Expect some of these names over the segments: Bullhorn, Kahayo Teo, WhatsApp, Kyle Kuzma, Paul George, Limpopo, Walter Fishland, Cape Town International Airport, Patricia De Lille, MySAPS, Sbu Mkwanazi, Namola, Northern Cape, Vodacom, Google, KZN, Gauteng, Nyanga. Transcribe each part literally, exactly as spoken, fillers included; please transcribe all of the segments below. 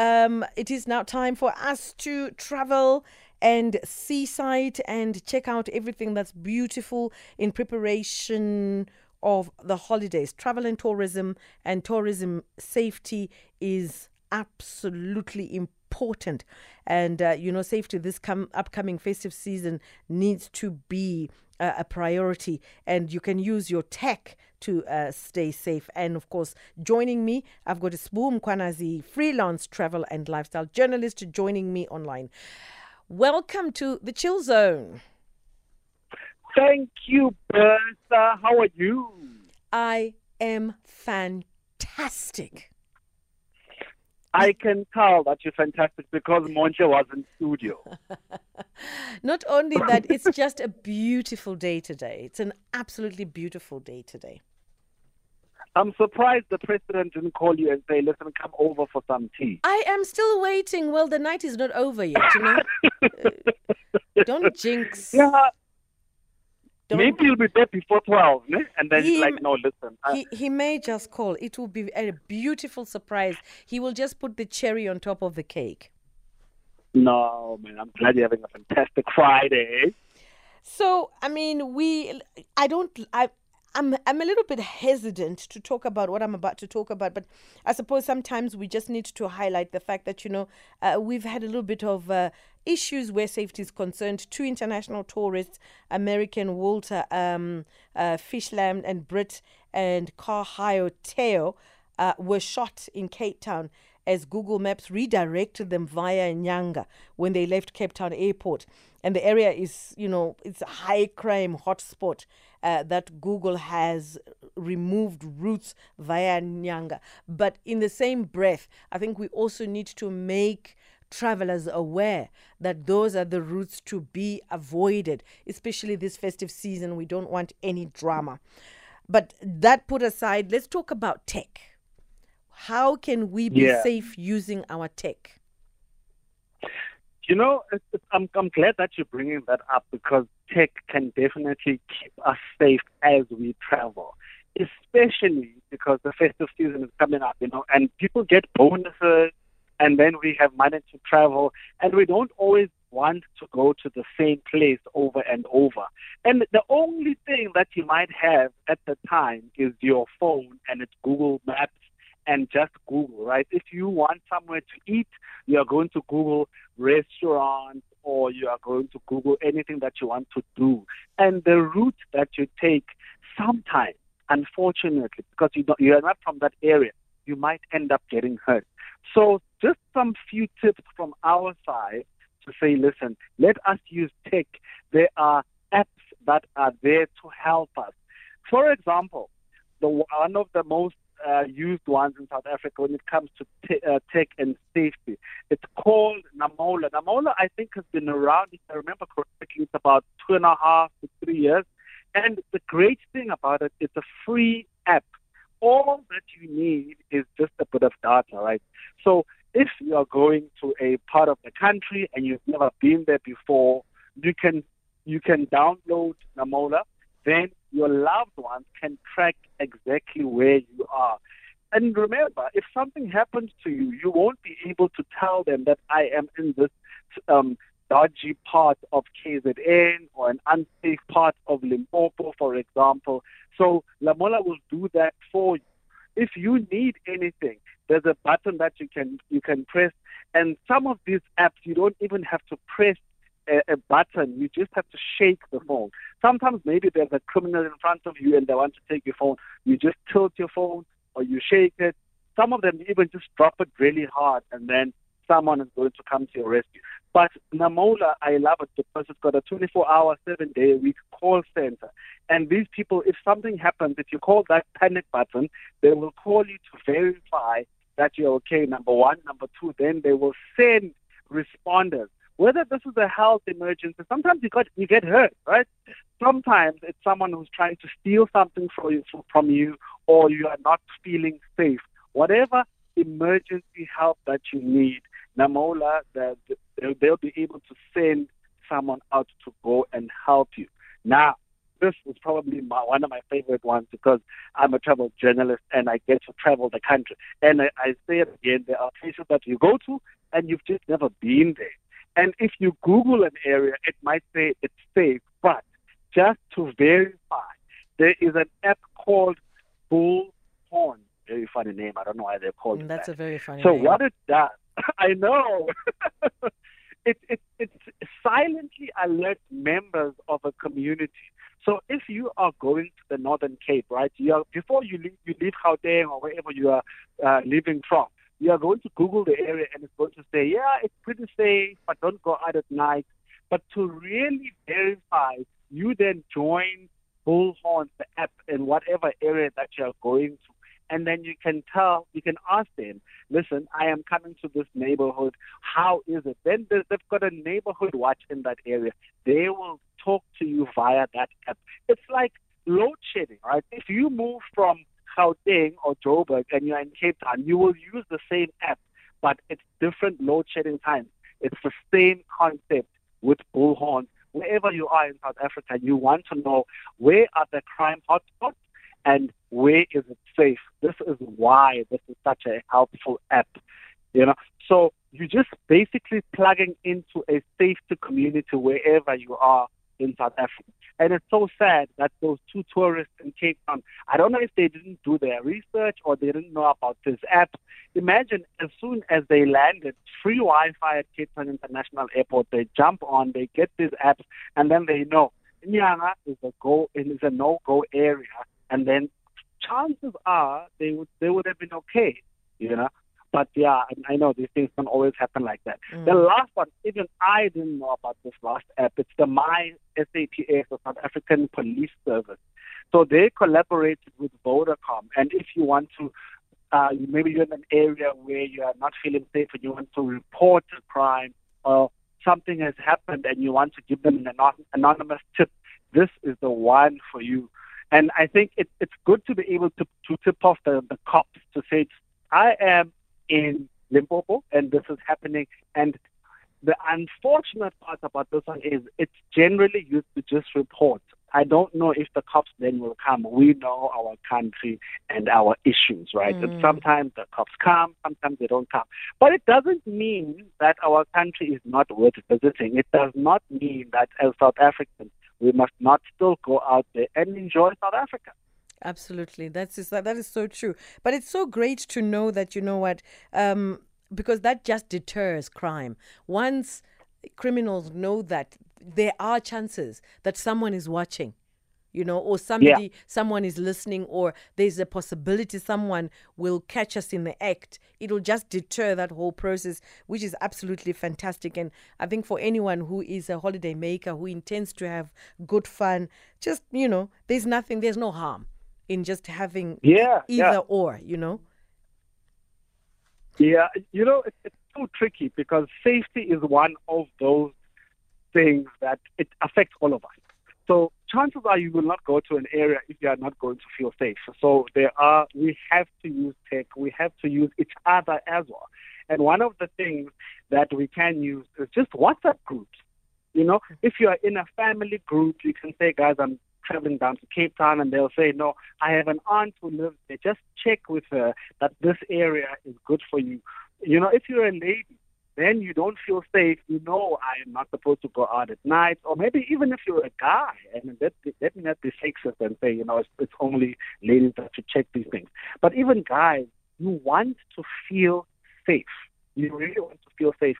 Um, it is now time for us to travel and seaside and check out everything that's beautiful in preparation of the holidays. Travel and tourism and tourism safety is absolutely important. And, uh, you know, safety this com- upcoming festive season needs to be uh, a priority. And you can use your tech to uh, stay safe. And of course, joining me, I've got Sbu Mkwanazi, freelance travel and lifestyle journalist, joining me online. Welcome to the Chill Zone. Thank you, Bertha. How are you? I am fantastic. I can tell that you're fantastic because Monja was in studio. Not only that, it's just a beautiful day today. It's an absolutely beautiful day today. I'm surprised the president didn't call you and say, listen, come over for some tea. I am still waiting. Well, the night is not over yet, you know. uh, don't jinx. Yeah. Don't. Maybe he'll be there before twelve, né? And then he, he's like, no, listen. I... He, he may just call. It will be a beautiful surprise. He will just put the cherry on top of the cake. No, man, I'm glad you're having a fantastic Friday. So, I mean, we, I don't, I, I'm I'm a little bit hesitant to talk about what I'm about to talk about, but I suppose sometimes we just need to highlight the fact that, you know, uh, we've had a little bit of uh, issues where safety is concerned. Two international tourists, American Walter um, uh, Fishland and Brit and Kahayo Teo, uh, were shot in Cape Town as Google Maps redirected them via Nyanga when they left Cape Town Airport. And the area is, you know, it's a high-crime hotspot uh, that Google has removed routes via Nyanga. But in the same breath, I think we also need to make travelers aware that those are the routes to be avoided, especially this festive season. We don't want any drama. But that put aside, let's talk about tech. How can we be yeah. safe using our tech? You know, it's, it's, I'm, I'm glad that you're bringing that up because tech can definitely keep us safe as we travel, especially because the festive season is coming up, you know, and people get bonuses and then we have money to travel and we don't always want to go to the same place over and over. And the only thing that you might have at the time is your phone and it's Google Maps. And just Google, right? If you want somewhere to eat, you are going to Google restaurants or you are going to Google anything that you want to do. And the route that you take sometimes, unfortunately, because you don't, you are not from that area, you might end up getting hurt. So just some few tips from our side to say, listen, let us use tech. There are apps that are there to help us. For example, the one of the most Uh, used ones in South Africa when it comes to t- uh, tech and safety. It's called Namola. Namola, I think, has been around, if I remember correctly, it's about two and a half to three years. And the great thing about it, it's a free app. All that you need is just a bit of data, right? So if you are going to a part of the country and you've never been there before, you can you can download Namola. Then your loved ones can track exactly where you are. And remember, if something happens to you, you won't be able to tell them that I am in this um, dodgy part of K Z N or an unsafe part of Limpopo, for example. So Namola will do that for you. If you need anything, there's a button that you can you can press. And some of these apps, you don't even have to press a button, you just have to shake the phone. Sometimes maybe there's a criminal in front of you and they want to take your phone. You just tilt your phone or you shake it. Some of them even just drop it really hard and then someone is going to come to your rescue. But Namola, I love it because it's got a twenty-four hour, seven day a week call center. And these people, if something happens, if you call that panic button, they will call you to verify that you're okay, number one. Number two, then they will send responders. Whether this is a health emergency, sometimes you got you get hurt, right? Sometimes it's someone who's trying to steal something from you, from you, or you are not feeling safe. Whatever emergency help that you need, Namola, the, the, they'll be able to send someone out to go and help you. Now, this is probably my, one of my favorite ones because I'm a travel journalist and I get to travel the country. And I, I say it again, there are places that you go to and you've just never been there. And if you Google an area, it might say it's safe, but just to verify, there is an app called Bullhorn. Very funny name. I don't know why they're called mm, that's that. That's a very funny so name. So what it does, I know, it, it, it silently alerts members of a community. So if you are going to the Northern Cape, right, you are, before you leave, you leave Gauteng or wherever you are uh, leaving from, you are going to Google the area and it's going to say, yeah, it's pretty safe, but don't go out at night. But to really verify, you then join Bullhorn, the app, in whatever area that you are going to. And then you can tell, you can ask them, listen, I am coming to this neighborhood. How is it? Then they've got a neighborhood watch in that area. They will talk to you via that app. It's like load shedding, right? If you move from Gauteng or Joburg and you're in Cape Town, you will use the same app, but it's different load shedding times. It's the same concept with Bullhorn. Wherever you are in South Africa, you want to know where are the crime hotspots and where is it safe. This is why this is such a helpful app, you know. So you're just basically plugging into a safety community wherever you are in South Africa. And it's so sad that those two tourists in Cape Town, I don't know if they didn't do their research or they didn't know about this app. Imagine as soon as they landed, free Wi-Fi at Cape Town International Airport, they jump on, they get these apps, and then they know Nyanga is a go, is a no-go area. And then chances are they would they would have been okay, you know. But yeah, I know these things don't always happen like that. Mm. The last one, even I didn't know about this last app. It's the MySAPS, the South African Police Service. So they collaborated with Vodacom. And if you want to, uh, maybe you're in an area where you are not feeling safe and you want to report a crime or something has happened and you want to give them an anonymous tip, this is the one for you. And I think it, it's good to be able to, to tip off the, the cops to say, I am in Limpopo and this is happening. And the unfortunate part about this one is it's generally used to just report. I don't know if the cops then will come. We know our country and our issues, right? Mm. And sometimes the cops come, sometimes they don't come. But it doesn't mean that our country is not worth visiting. It does not mean that as South Africans, we must not still go out there and enjoy South Africa. Absolutely. That's just, that is so true. But it's so great to know that, you know what, um, because that just deters crime. Once criminals know that there are chances that someone is watching, you know, or somebody, yeah. someone is listening, or there's a possibility someone will catch us in the act. It'll just deter that whole process, which is absolutely fantastic. And I think for anyone who is a holiday maker, who intends to have good fun, just, you know, there's nothing, there's no harm in just having yeah, either yeah. or, you know. Yeah, you know, it's, it's so tricky because safety is one of those things that it affects all of us. So chances are you will not go to an area if you are not going to feel safe. So there are, we have to use tech, we have to use each other as well. And one of the things that we can use is just WhatsApp groups. You know, if you are in a family group, you can say, guys, I'm traveling down to Cape Town, and they'll say, no, I have an aunt who lives there. Just check with her that this area is good for you. You know, if you're a lady, then you don't feel safe. You know, I am not supposed to go out at night. Or maybe even if you're a guy, and let, let me not be sexist and say, you know, it's, it's only ladies that should check these things. But even guys, you want to feel safe. You really want to feel safe,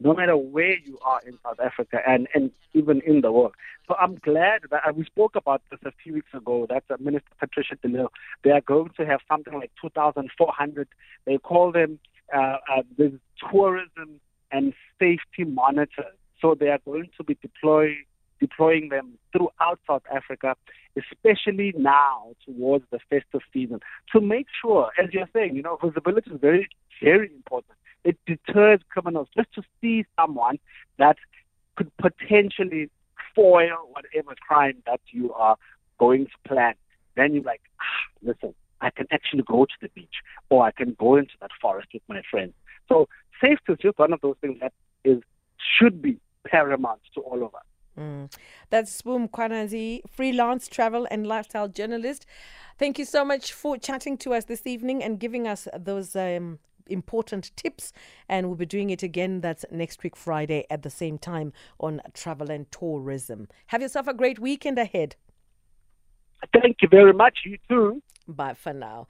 no matter where you are in South Africa and, and even in the world. So I'm glad that we spoke about this a few weeks ago. That's Minister Patricia De Lille. They are going to have something like two thousand four hundred. They call them Uh, uh, there's tourism and safety monitors. So they are going to be deploy, deploying them throughout South Africa, especially now towards the festive season, to make sure, as you're saying, you know, visibility is very, very important. It deters criminals just to see someone that could potentially foil whatever crime that you are going to plan. Then you're like, ah, listen, I can actually go to the beach, or I can go into that forest with my friends. So safety is just one of those things that is should be paramount to all of us. Mm. That's Sbu Mkwanazi, freelance travel and lifestyle journalist. Thank you so much for chatting to us this evening and giving us those um, important tips. And we'll be doing it again. That's next week, Friday, at the same time on travel and tourism. Have yourself a great weekend ahead. Thank you very much. You too. Bye for now.